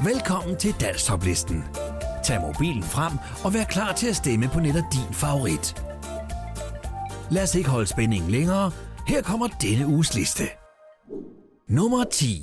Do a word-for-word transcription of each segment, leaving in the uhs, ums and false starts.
Velkommen til Dansktoplisten. Tag mobilen frem og vær klar til at stemme på netop din favorit. Lad os ikke holde spændingen længere. Her kommer denne uges liste. Nummer ti.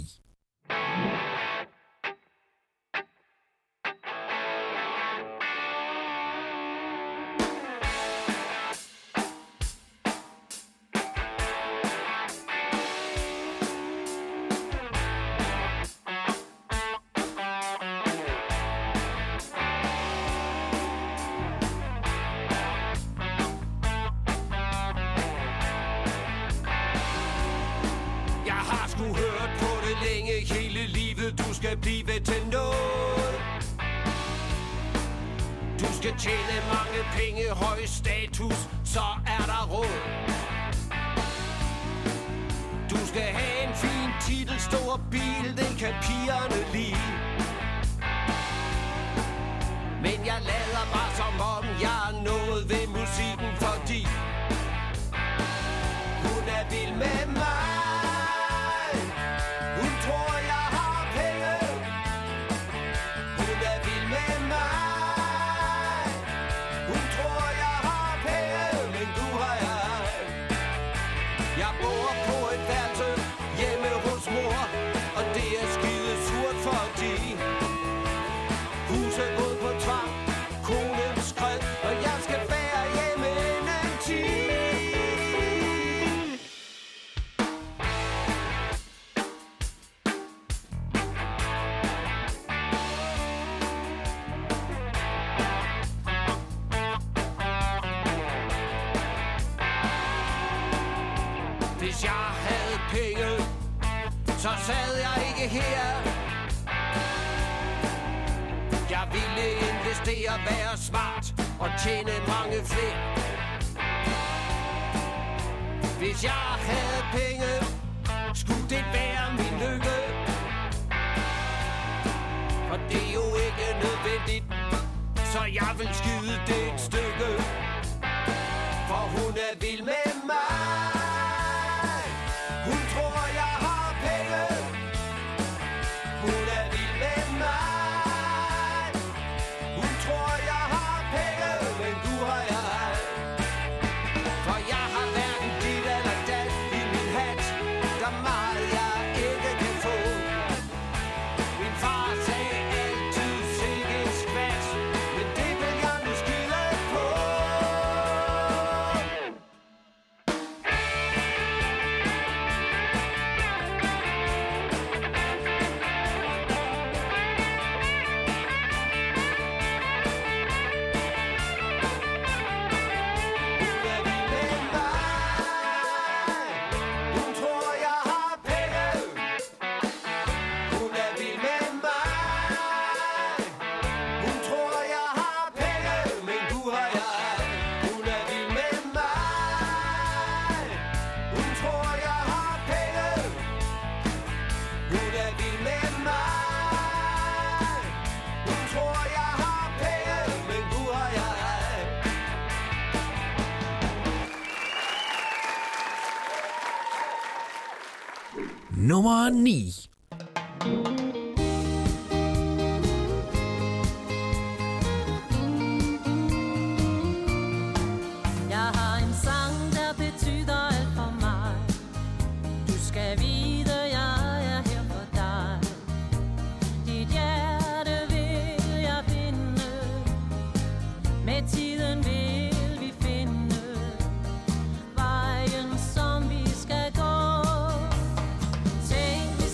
Nummer ni. Stay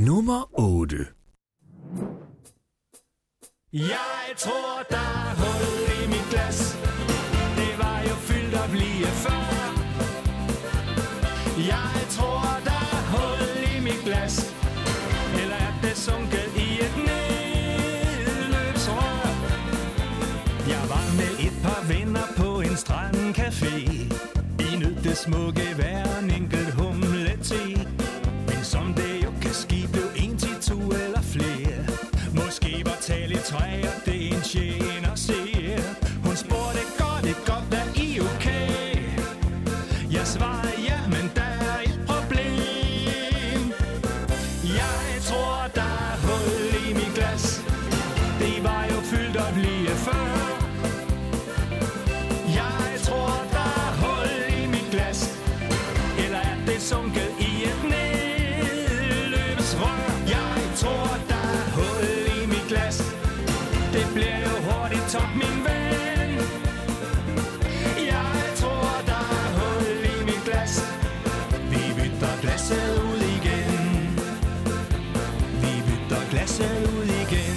Nummer otte. Jeg tror, der er hul i mit glas. Det var jo fyldt op lige før. Jeg tror, der er hul i mit glas. Eller er det sunket i et nedløbsrør? Jeg var med et par venner på en strandcafé. I nød det smukke vejr, en enkelt humlete. Men som det jo kan ske, blev en til to eller flere. Måske var tal i tre, og det en tjener ser. Hun spurgte, går det godt, er I okay? Jeg svarede ja, men der er et problem. Jeg tror, der er hul i mit glas. Det var jo fyldt op lige før. Jeg tror, der er hul i mit glas. Eller er det sunket i et nedløbsrør? Jeg tror, der er hul i mit glas. Det bliver jo hurtigt tomt, min ven. Jeg tror, der er hul i mit glas. Vi bytter glasset ud igen. Vi bytter glasset ud igen.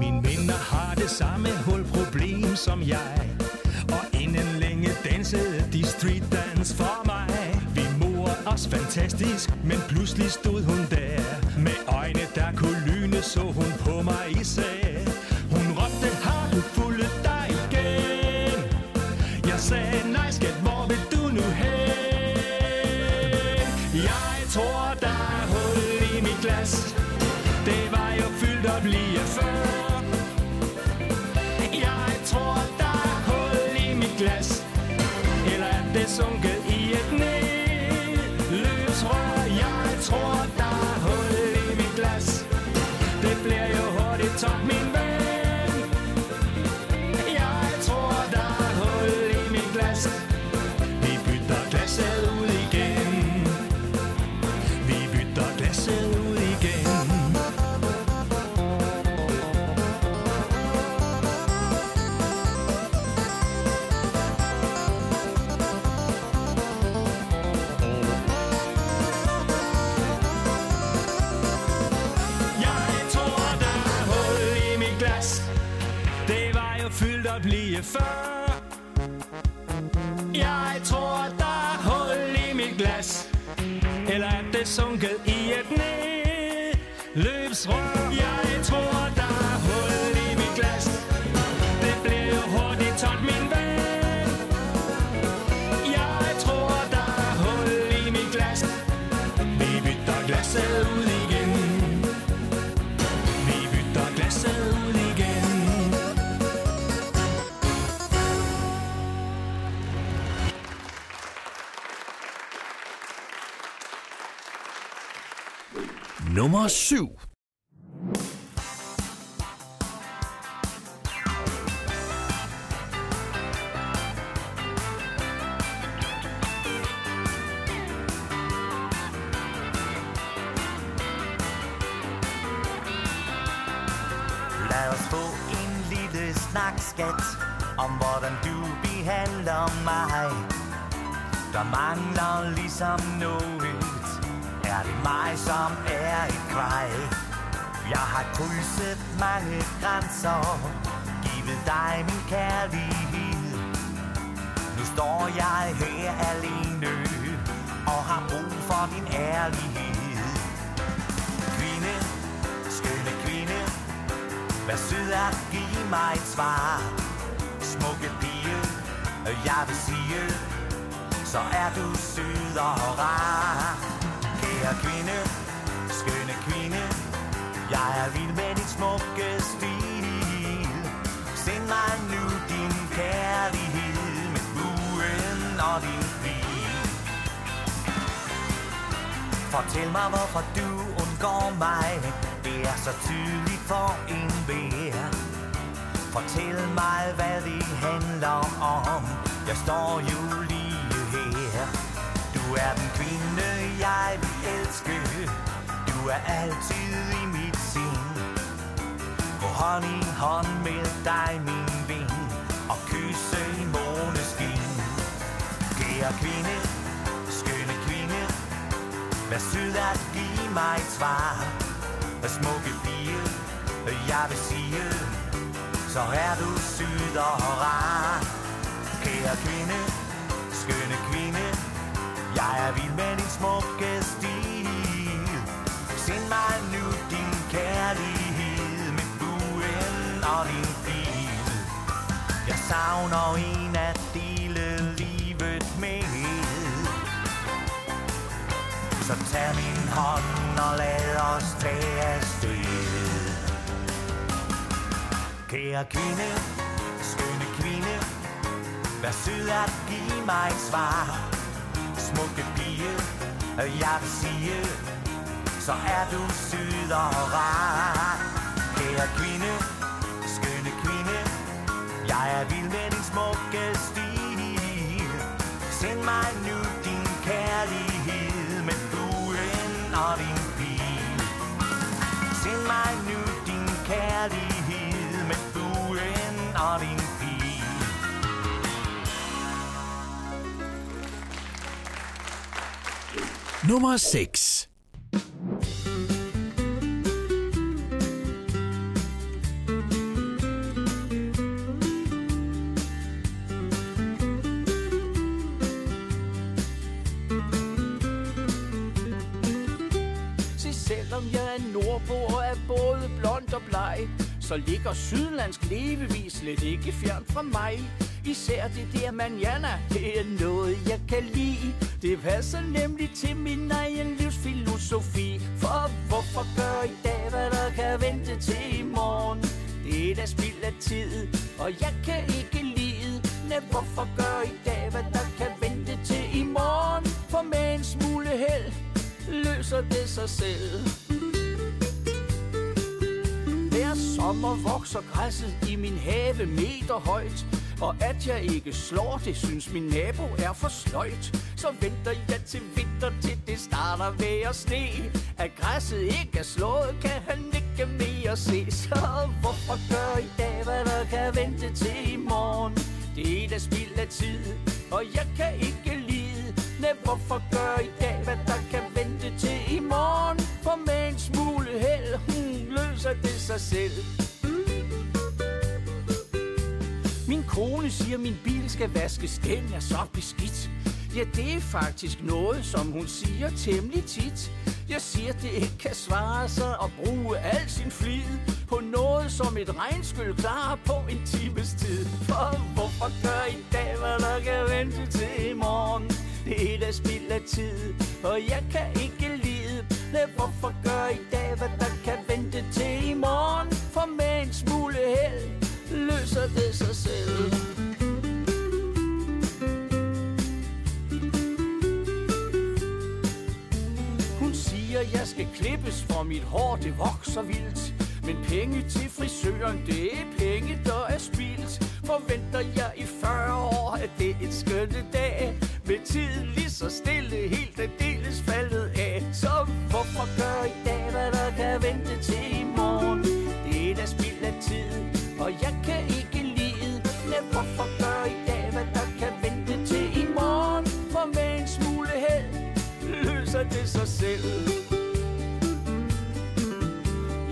Mine venner har det samme hulproblem som jeg. Og inden længe dansede de streetdance for mig. Vi morede os fantastisk, men pludselig stod hun der. Med øjne der kunne lyne, så hun på mig især. Hun råbte, har du fuldet dig igen? Jeg sagde, nej skat, hvor vil du nu hen? Jeg tror, der er hul i mit glas. Det var jo fyldt op lige før. Jeg tror, der er hul i mit glas. Eller er det sunket i et nedløbsrør? Jeg tror, der er hul i mit glas. Det bliver jo hurtigt tomt, min ven. Jeg tror, der er hul i mit glas. Vi bytter glasset ud igen. Vi bytter glasset ud igen. Jeg tror, der er hul i mit glas. Det var jo fyldt op lige før. Jeg tror, der er hul i mit glas. Eller er det sunket i et nedløbsrør? Jeg tror, der er hul i mit glas. Det bliver jo hurtigt tomt, min ven. Jeg tror, der er hul i mit glas. Vi bytter glasset ud igen. Vi bytter glasset ud igen. Nummer syv. Lad os få en lille snak, skat, om hvordan du behandler mig. Der mangler ligesom noget. Er det mig, som er et kvej? Jeg har krydset mange grænser, givet dig min kærlighed. Nu står jeg her alene og har brug for din ærlighed. Kvinde, skønne kvinde, vær sød at give mig et svar. Smukke pige, jeg vil sige, så er du sød og rar. Kære kvinde, skønne kvinde, jeg er vild med dit smukke stil. Send mig nu din kærlighed med buen og din bil. Fortæl mig, hvorfor du undgår mig. Det er så tydeligt for en vær. Fortæl mig, hvad det handler om. Jeg står jo lige her. Du er den kvinde, jeg vil elske. Du er altid i mit sind. Gå hånd i hånd med dig, min ven, og kysse i måneskin. Kære kvinde, skønne kvinde, Vær sød at give mig et svar, smukke pige, jeg vil sige, så er du sød og rar. Kære kvinde, skønne kvinde, jeg er vild med din smukke stil. Send mig nu din kærlighed med buen og din bil. Jeg savner en at dele livet med. Så tag min hånd og lad os tage afsted. Kære kvinde, skønne kvinde, vær sød at give mig et svar. Smukke pige, jeg vil sige, så er du sød og rar. Kære kvinde, skønne kvinde, jeg er vild med din smukke stil. Send mig nu din kærlighed med buen og din bil. Send mig nu din kærlighed med buen og din bil. Nummer seks. Så ligger sydlandsk levevis slet ikke fjern fra mig. Især det der manjana, det er noget jeg kan lide. Det passer nemlig til min egen livsfilosofi. For hvorfor gør i dag, hvad der kan vente til i morgen? Det er da spild af tid, og jeg kan ikke lide. Næh, hvorfor gør i dag, hvad der kan vente til i morgen? For med en smule held, løser det sig selv. Hver sommer vokser græsset i min have meter højt, og at jeg ikke slår det, synes min nabo er for sløjt. Så venter jeg til vinter, til det starter ved at sne. At græsset ikke er slået, kan han ikke mere se. Så hvorfor gør i dag, hvad der kan vente til i morgen? Det er da spild af tid, og jeg kan ikke lide. Næh, hvorfor gør i dag, hvad der kan vente til i morgen? For med en smule held, hmm, løser det sig selv. Min kone siger, min bil skal vaskes, den er så beskidt. Ja, det er faktisk noget, som hun siger temmelig tit. Jeg siger, det ikke kan svare sig at bruge al sin flid på noget, som et regnskyld klarer på en times tid. For hvorfor gør i dag, hvad der kan vente til i morgen? Det er da spild af tid, og jeg kan ikke lide. Næh, hvorfor gør i dag, hvad der kan vente til i morgen? For med en smule held, løser det sig selv. Hun siger, jeg skal klippes, for mit hår det vokser vildt. Men penge til frisøren, det er penge, der er spildt. Forventer jeg i fyrre år, at det er en skønne dag. Med tiden lige så stille, helt aldeles faldet af. Så hvorfor gør i dag, hvad der kan vente til i morgen? Det er da spild af tid, og jeg kan ikke lide. Næh, hvorfor gør i dag, hvad der kan vente til i morgen? For med en smule held, løser det sig selv.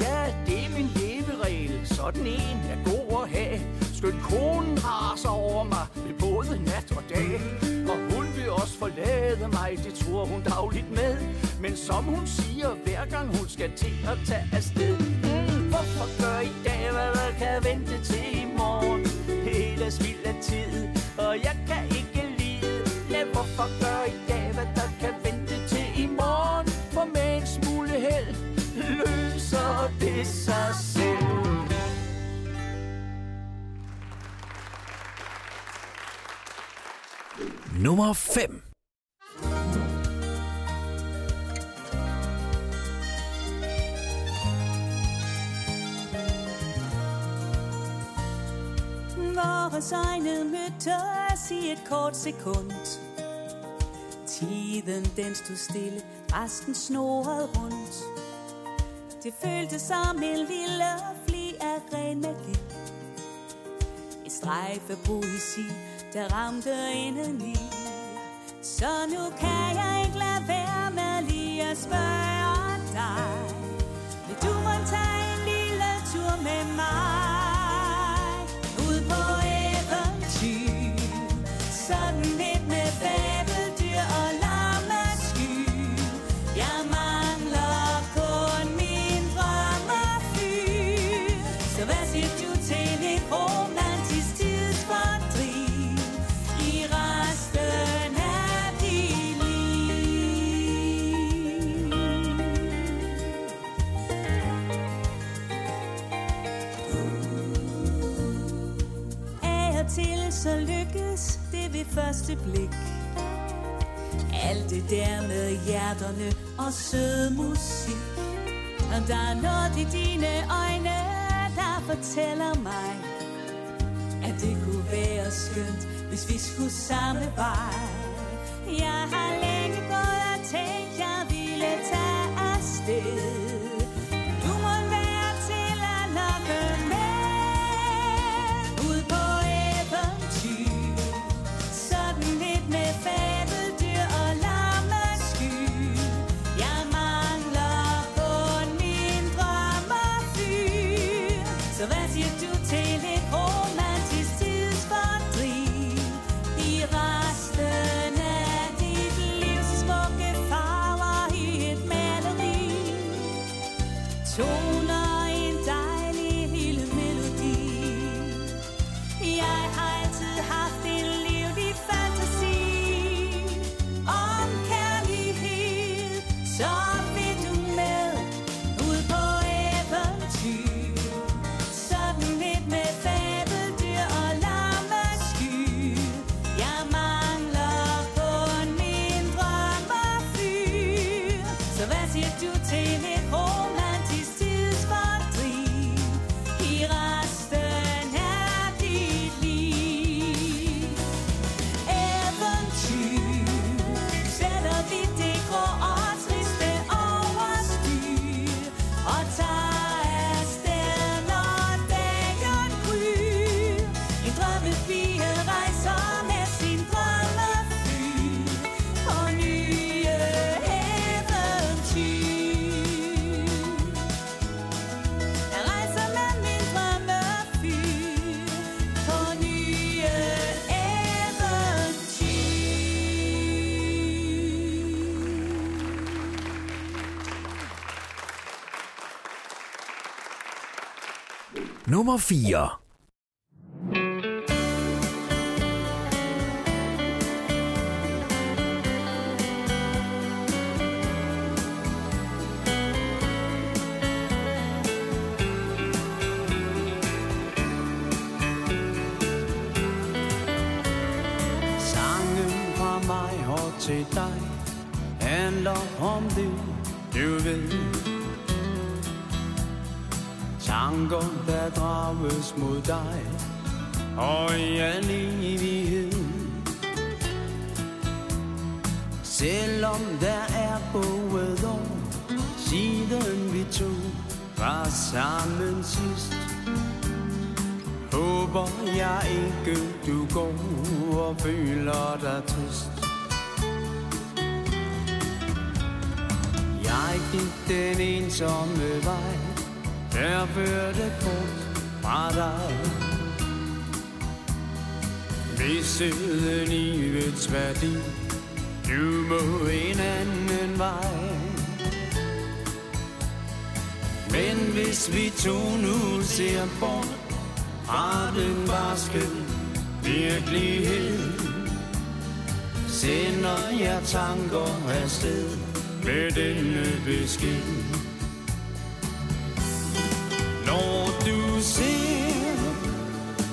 Ja, det er min leveregel, sådan en er god at have. Skøn konen raser over mig, med både nat og dag. Og hun vil også forlade mig, det tror hun dagligt med. Men som hun siger, hver gang hun skal til at tage afsted. Mm, hvorfor gør i dag, hvad der kan vente til i morgen? Det er spild af tid, og jeg kan ikke lide. Ja, hvorfor gør i dag, hvad der kan vente til i morgen? For med en smule held, løser det sig selv. Nummer fem. Vores egne mødtes i et kort sekund. Tiden den stod stille, resten snorede rundt. Det føltes som en lille fli af ren magi. Et strejf af poesi, der ramte indeni. Så nu kan jeg ikke lade være med lige jeg spørger dig, vil du måtte tage en lille tur med mig? Ud på eventyr, sådan lidt med fabeldyr og lammeskyld. Jeg mangler kun min drømmefyr. Så hvad siger du til et romantisk tidsfordriv i resten af dit liv? Af og til så lykkes det ved første blik. Alt det der med hjerterne og sød musik. Og der er noget i dine øjne, der fortæller mig, at det kunne være skønt, hvis vi skulle samme vej. Jeg har længe gået og tænkt, jeg ville tage afsted. Du må være til at lokke med. Ud på eventyr, sådan lidt med fabeldyr og lammeskyld. Jeg mangler kun min drømmefyr. Så hvad siger du til et romantisk tidsfordriv i resten af dit livs smukke farver i et maleri? Toner en dejlig lille melodi. Jeg har altid haft en livlig fantasi om kærlighed, så vil du med ud på eventyr, sådan lidt med fabeldyr og lammeskyld. Jeg mangler kun min drømmefyr. Så hvad siger du til et romantisk tidsfordriv i resten af dit liv? Eventyr, sætter vi det grå og triste over styr og tager afsted, når dagen gryr. En drømmepige rejser med sin drømmefyr på nye eventyr. Jeg rejser med min drømmefyr på nye eventyr. Nummer fire. Sangen fra mig og til dig handler om det, du ved. Tanker, der drages mod dig og i al evighed. Selvom der er gået år siden vi to var sammen sidst, håber jeg ikke du går og føler dig trist. Jeg gik den ensomme vej, der førte bort fra dig. Missede livets værdi, du må en anden vej. Men hvis vi to nu ser bort fra den barske virkelighed, sender jeg tanker afsted med denne besked. Når du ser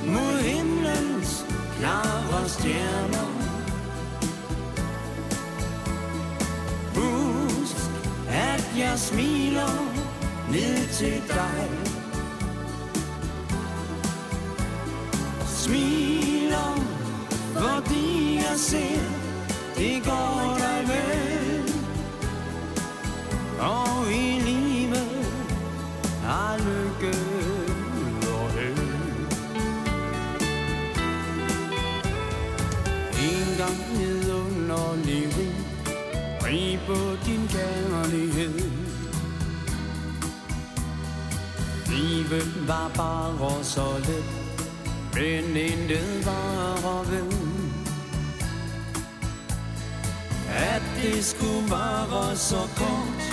mod himlens klare stjerner, husk at jeg smiler ned til dig. Smiler, fordi jeg ser, det går dig vel. Og i livet har lykke og held. En gang ned under livet, rig på din kærlighed. livet var bare så let, men intet var ved, at det skulle være så kort,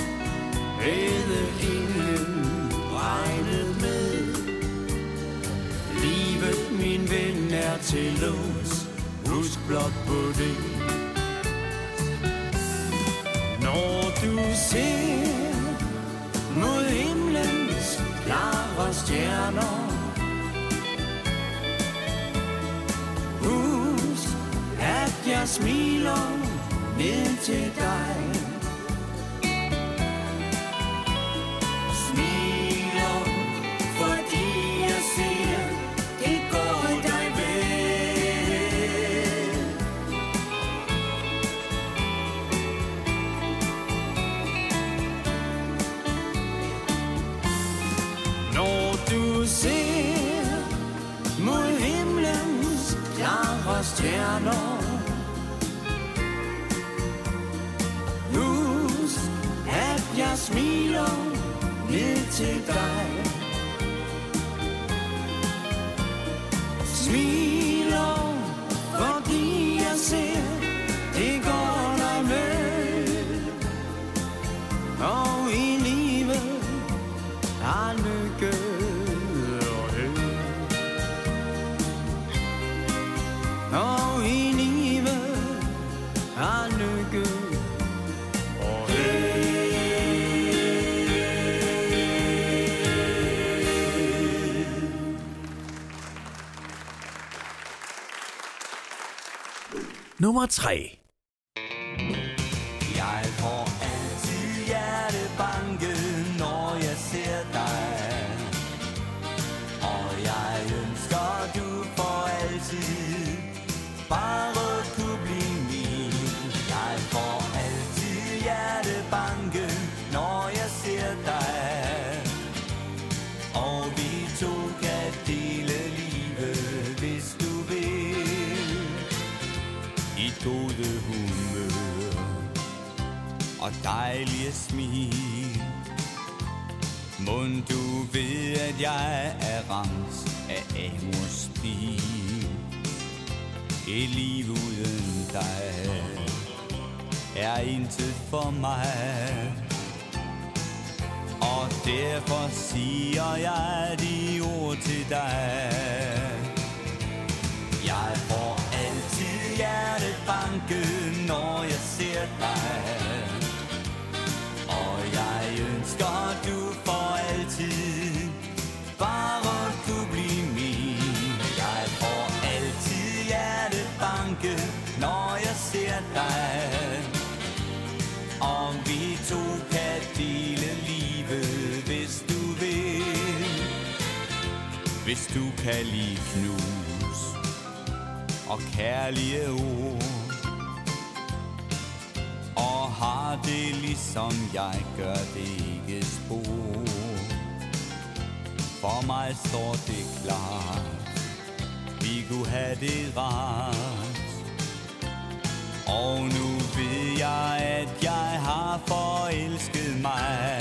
havde ingen regnet med. Livet, min ven, er til lås, husk blot på det. Når du ser mod himlens klare stjerner, husk, at jeg smiler ned til dig. Smiler, fordi jeg ser, det går dig vel. Når du ser mod himlens klare stjerner, jeg smiler ned til dig. Smiler, fordi jeg ser, det går dig med. Og i livet har lykke og held. Og i livet har lykke og held. Nummer tre. Jeg får altid hjertebanke, når jeg ser dig. Og jeg ønsker, du for altid bare kunne blive min. Jeg får altid hjertebanke, når jeg ser dig. Og vi to kan dele livet, hvis du vil. I gode humør og dejlige smil. Mon du ved, at jeg er ramt af amors pil. Et liv uden dig er intet for mig. Og derfor siger jeg de ord til dig. Jeg får hjertebanke, når jeg ser dig. Og jeg ønsker, du for altid bare kunne blive min. Jeg får altid hjertebanke, når jeg ser dig. Om vi to kan dele livet, hvis du vil. Hvis du kan lide knus og kærlige ord, og har det ligesom jeg gør det ikke spor. For mig står det klart, vi kunne have det rart. Og nu ved jeg, at jeg har forelsket mig.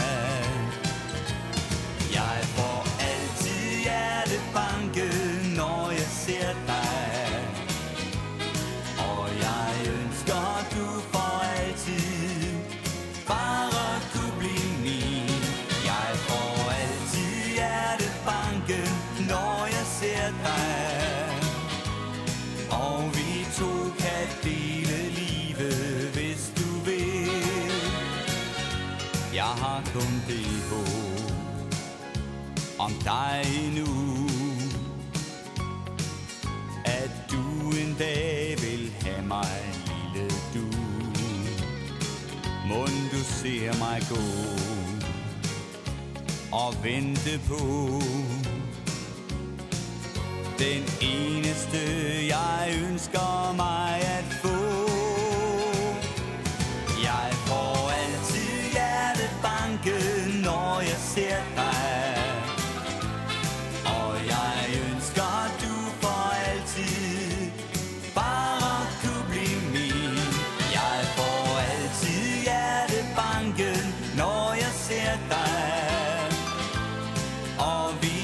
Jeg får altid hjertebanke, når jeg ser dig. Du for altid bare kunne blive min. Jeg får altid hjertebanke, når jeg ser dig. Og vi to kan dele livet, hvis du vil. Jeg har kun det håb om dig nu, at du en dag vil have mig. Mon du ser mig gå og vente på den eneste, jeg ønsker mig at få. Jeg får altid hjertebanke, når jeg ser dig. Og jeg ønsker, du for altid bare kunne blive min. Jeg får altid hjertebanken, når jeg ser dig. Og vi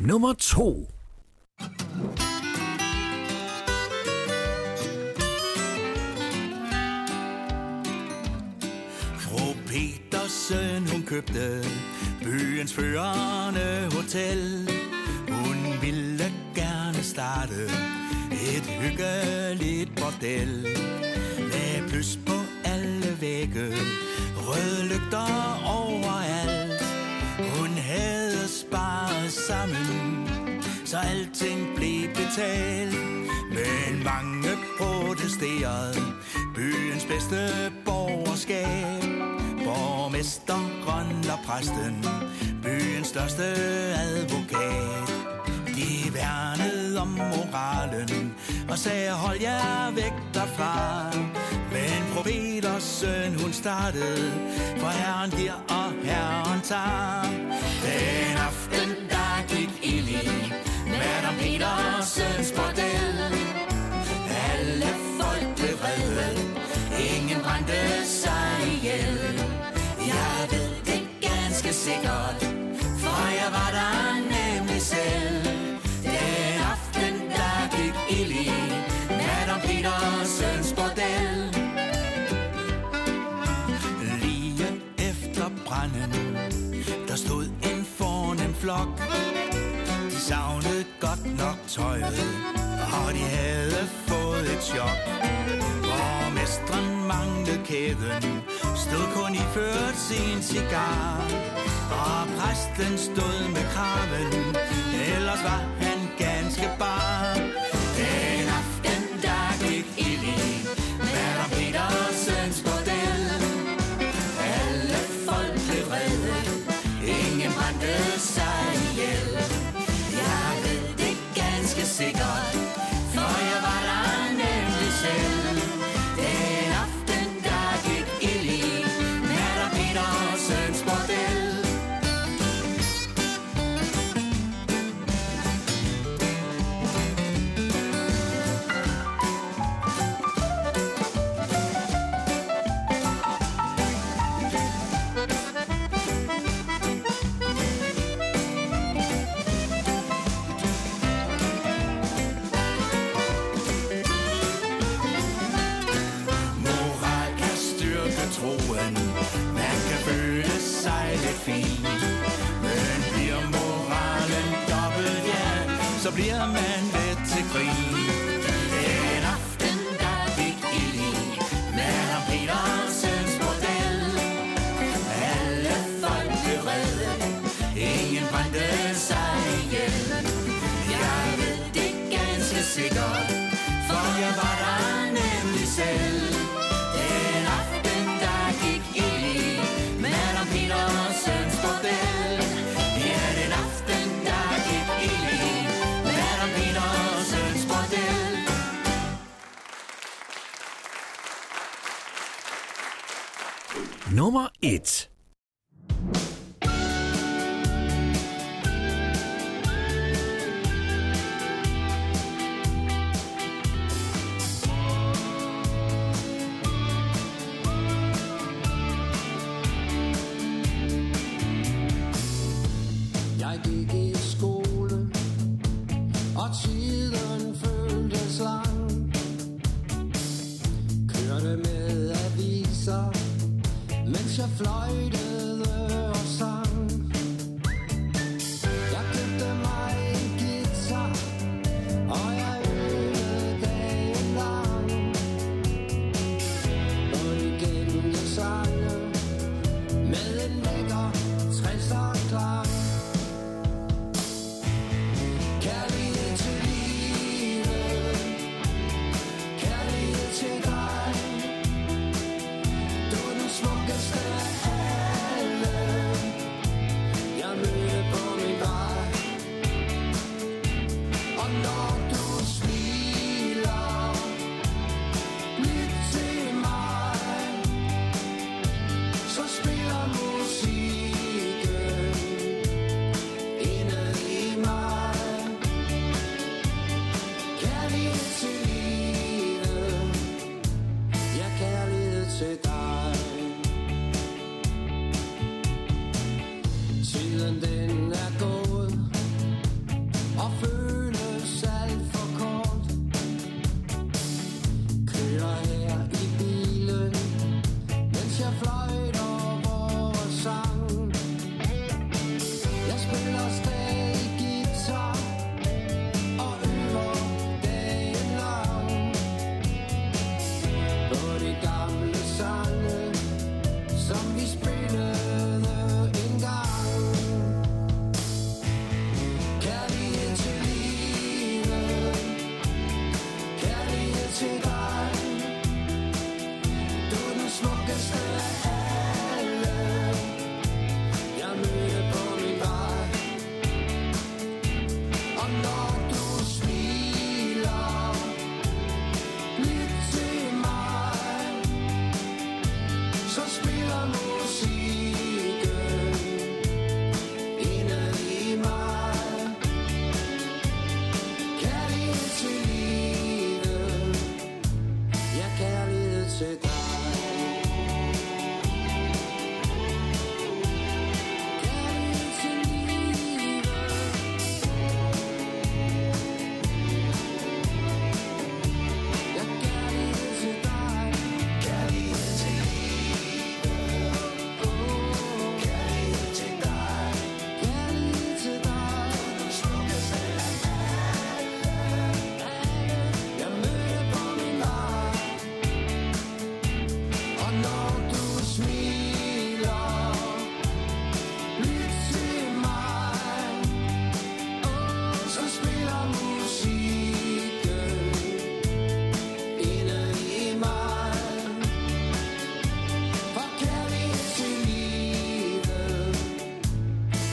Nummer to. Fru Petersen, hun købte byens førende hotel. Hun ville gerne starte et hyggeligt bordel. Lagde plus på alle vægge, røde lygter overalt. Hun havde sparet sammen, så alting blev betalt. Men mange protesterede, byens bedste borgerskab. Borgmesteren og præsten, byens største advokat. De værnede om moralen og sagde, hold jer væk derfra. Men profeters søn, hun startede, for Herren giver og Herren tager. Den aften, der gik ild i Madam Petersens bordel. Alle folk blev vrede, ingen brændte sig ihjel. Jeg ved det ganske sikkert, for jeg var der nemlig selv. Den aften, der gik ild i Madam Petersens bordel. Lige efter branden, der stod en fornem flok. De savnede godt nok tøjet, og de havde fået et chok. Borgmesteren manglede kæden, stod kun iført sin cigar. Og præsten stod med kraven, ellers var han ganske bar. Den aften, der gik ild i Madam Petersens bordel. Alle folk blev vrede, ingen brændte sig ihjel. Jeg ved det ganske sikkert, for jeg var der nemlig selv. Den aften, der gik ild i Madam Petersens bordel. Men bliver moralen dobbelt, ja, så bliver man let til grin. Den aften, der gik ild i Madam Petersens bordel. Alle folk blev redde, ingen brændte sig ihjel. Jeg ved det ganske sikkert, for jeg var der nemlig selv. Den aften, der gik ild i Madam Petersens bordel. Ja, den aften, der gik ild i Madam Petersens bordel. Nummer et. Jeg gik i skole, og tiden føltes lang. Kørte med aviser, mens jeg fløjtede og sang. Jeg købte mig en guitar, og jeg øvede dagen lang. Og igen jeg sange med en lækker træsangklang. Tiden den er gået,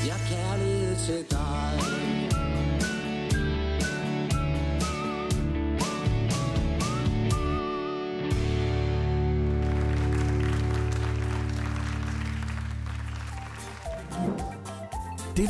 Jeg har kærlighed til dig. Det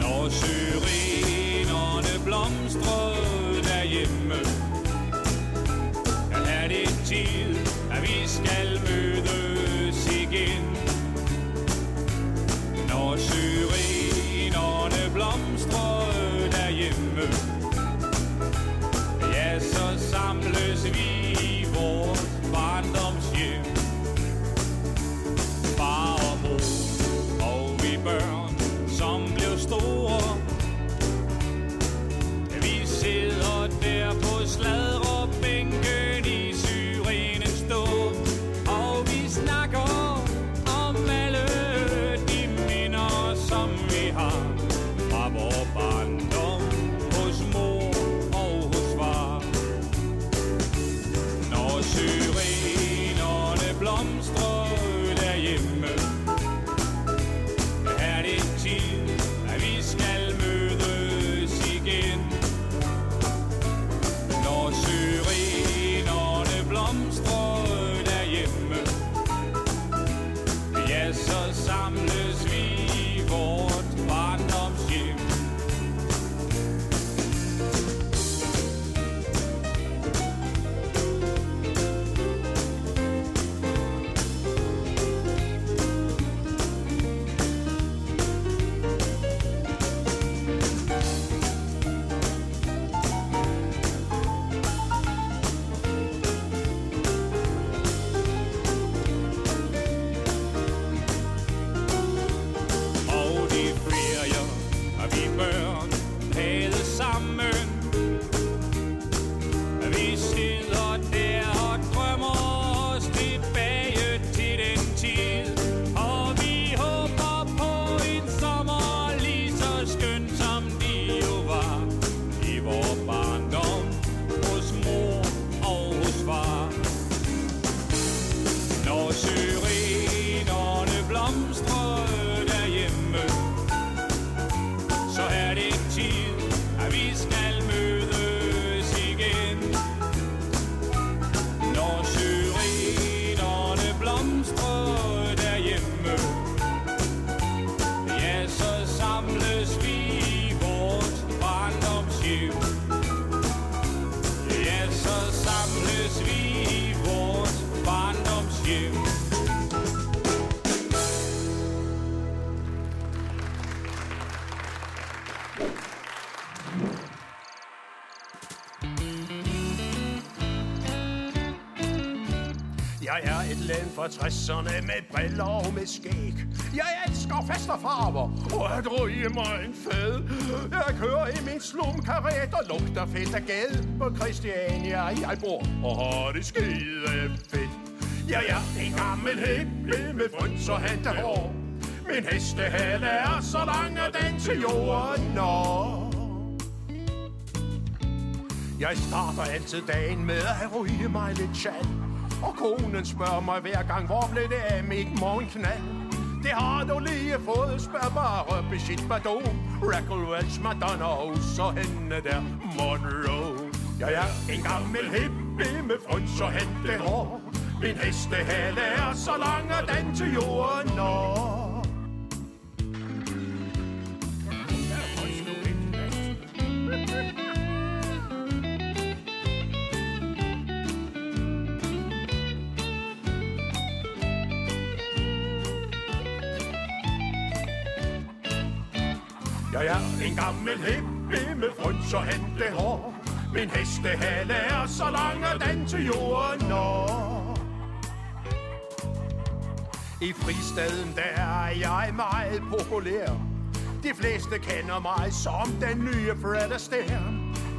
Når syrenerne blomstrede derhjemme, der er det tid, at vi skal mødes igen. Når syrenerne blomstrede derhjemme, ja, så samles vi i vores barndomshjem. Far og mor og vi børn, som blev store. Vi sidder der på sladrebænken i syrenens stå, og vi snakker om alle de minder, som vi har fra vores barndom hos mor og hos far. Når syrenerne blomstrer derhjemme, er det tid, at vi skal mødes igen. Når syrenerne blomstrer derhjemme, ja, så samles vi i vort barndomshjem. Jeg er et land fra tresserne med briller og med skæg. Jeg elsker fest og farver, og at ryge mig en fed. Jeg kører i min slumkarret og lugter fedt af gæld. På Christiania jeg bor og har det skide fedt. Jeg er en gammel hippie med fryns og hat af hår. Min hestehale er så lang, at den til jorden når. Jeg starter altid dagen med at ryge mig lidt chat. Og konen spørger mig hver gang, hvor blev det af mit morgenknald? Det har du lige fået, spørg bare Brigitte Bardot, Raquel Welch, Madonna og så hende der Monroe. Jeg er en gammel hippie med fryns og hætte hår. Min hestehale er så lang, at den til jorden når. Jeg er en gammel hippie med fryns og hætte hår. Min hestehale er så lang, at den til jorden når. I fristaden der er jeg meget populær. De fleste kender mig som den nye Fred Astaire.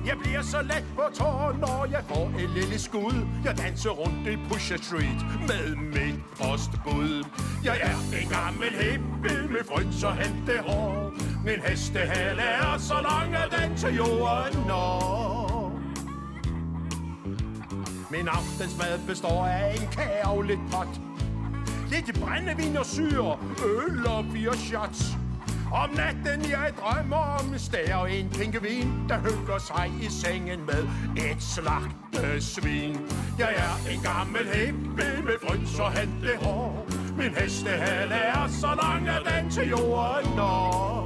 Jeg bliver så let på tår, når jeg får et lille skud. Jeg danser rundt i Pusher Street med mit postbud. Jeg er en gammel hippie med fryns og hætte hår. Min hestehale er så lang, at den til jorden når. Min aftensmad består af en kage og lidt pot, lidt brændevin og syre, øl og fire shots. Om natten jeg drømmer om en stær og en pinkevin, der hygger sig i sengen med et slagtesvin. Jeg er en gammel hippie med fryns og hente hår. Min hestehale er så lang, at den til jorden når.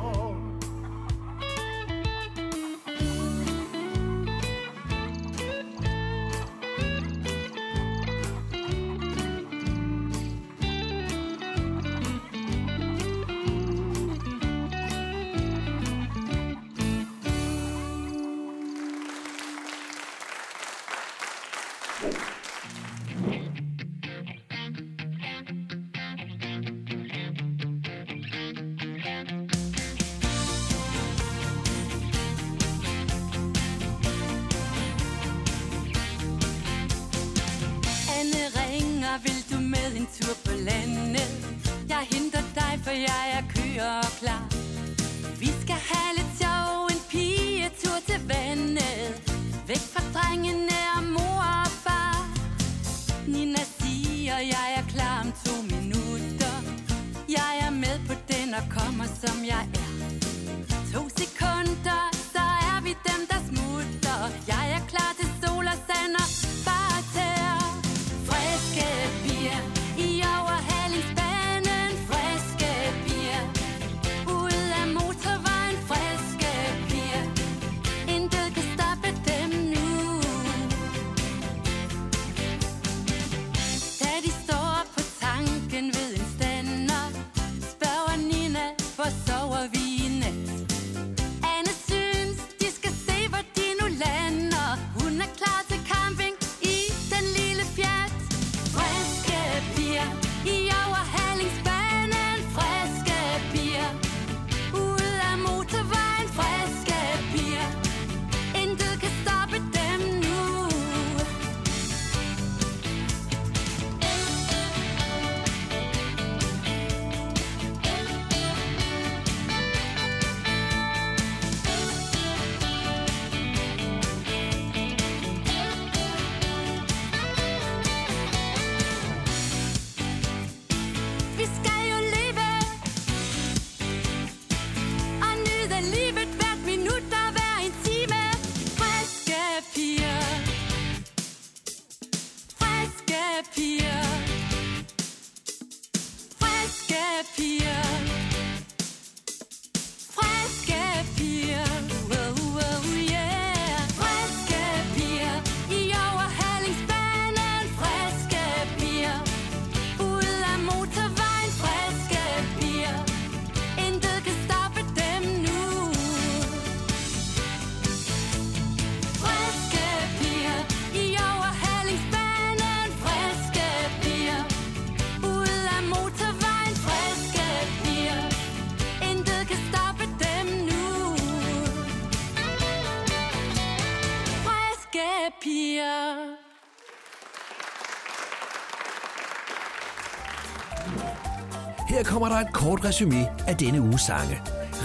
Her kommer der et kort resume af denne uges sange.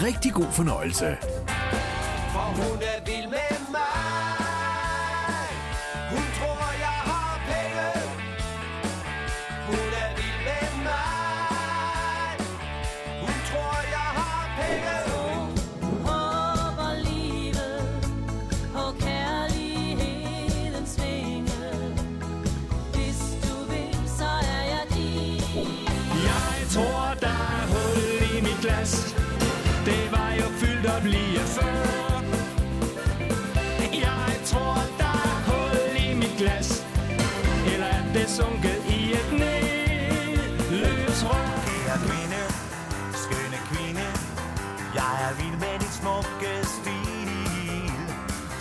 Rigtig god fornøjelse. For hun er vild med mig. Hun tror, jeg har penge. Hun er vild med mig. Hun tror, jeg har penge. Hun håber livet og kærligheden svinge. Hvis du vil, så er jeg din. Jeg tror, der er hul i mit glas. Det var jo fyldt op lige før. Jeg tror, der er hul i mit glas. Eller er det sunket i et nedløs rør. Kære kvinde, skønne kvinde, jeg er vild med dit smukke stil.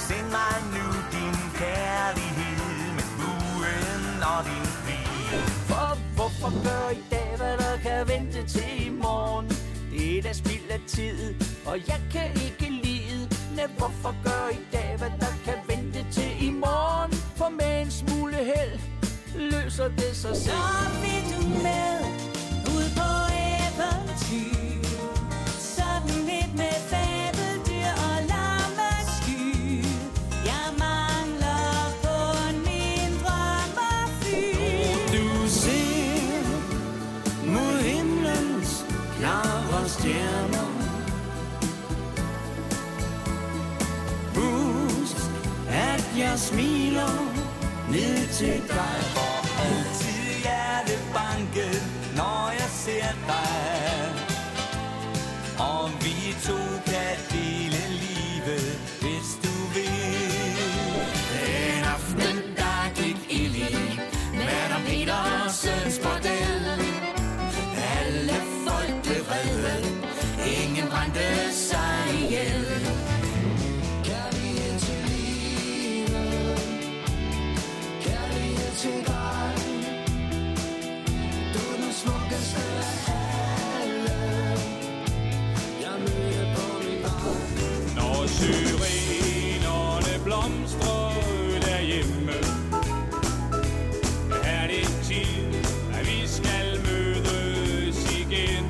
Send mig nu din kærlighed med buen og din bil. For hvorfor gør I dag, hvad der kan vente til i morgen? Det er da spild af tid, og jeg kan ikke lide. Næh, hvorfor gør I dag, hvad der kan vente til i morgen? For med en smule held løser det sig selv. Så vil du med ud på eventyr, sådan lidt med jeg smiler ned til dig, for altid hjertet banke, når jeg ser dig. Og vi to kan dele livet, hvis du vil. Den aften, der gik ild i Madam Petersens bordel. Alle folk blev vrede, ingen brændte sig ihjel. Når syrenerne blomstrer derhjemme, er det tid, at vi skal mødes igen.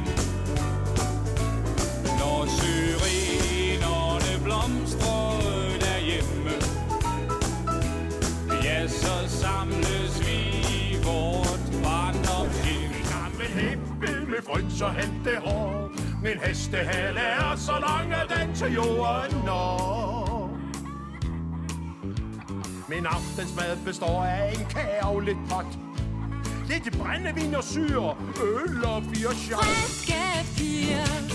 Når syrenerne blomstrer derhjemme, ja, så samles vi i vort barndomshjem. Vi har med hæppe, med frygt og hætte hår. Min hestehale er så lang, at den til jorden når. Min aftensmad består af en kage og lidt pot, lidt brændevin og syre, øl og fire shots. Friske fire.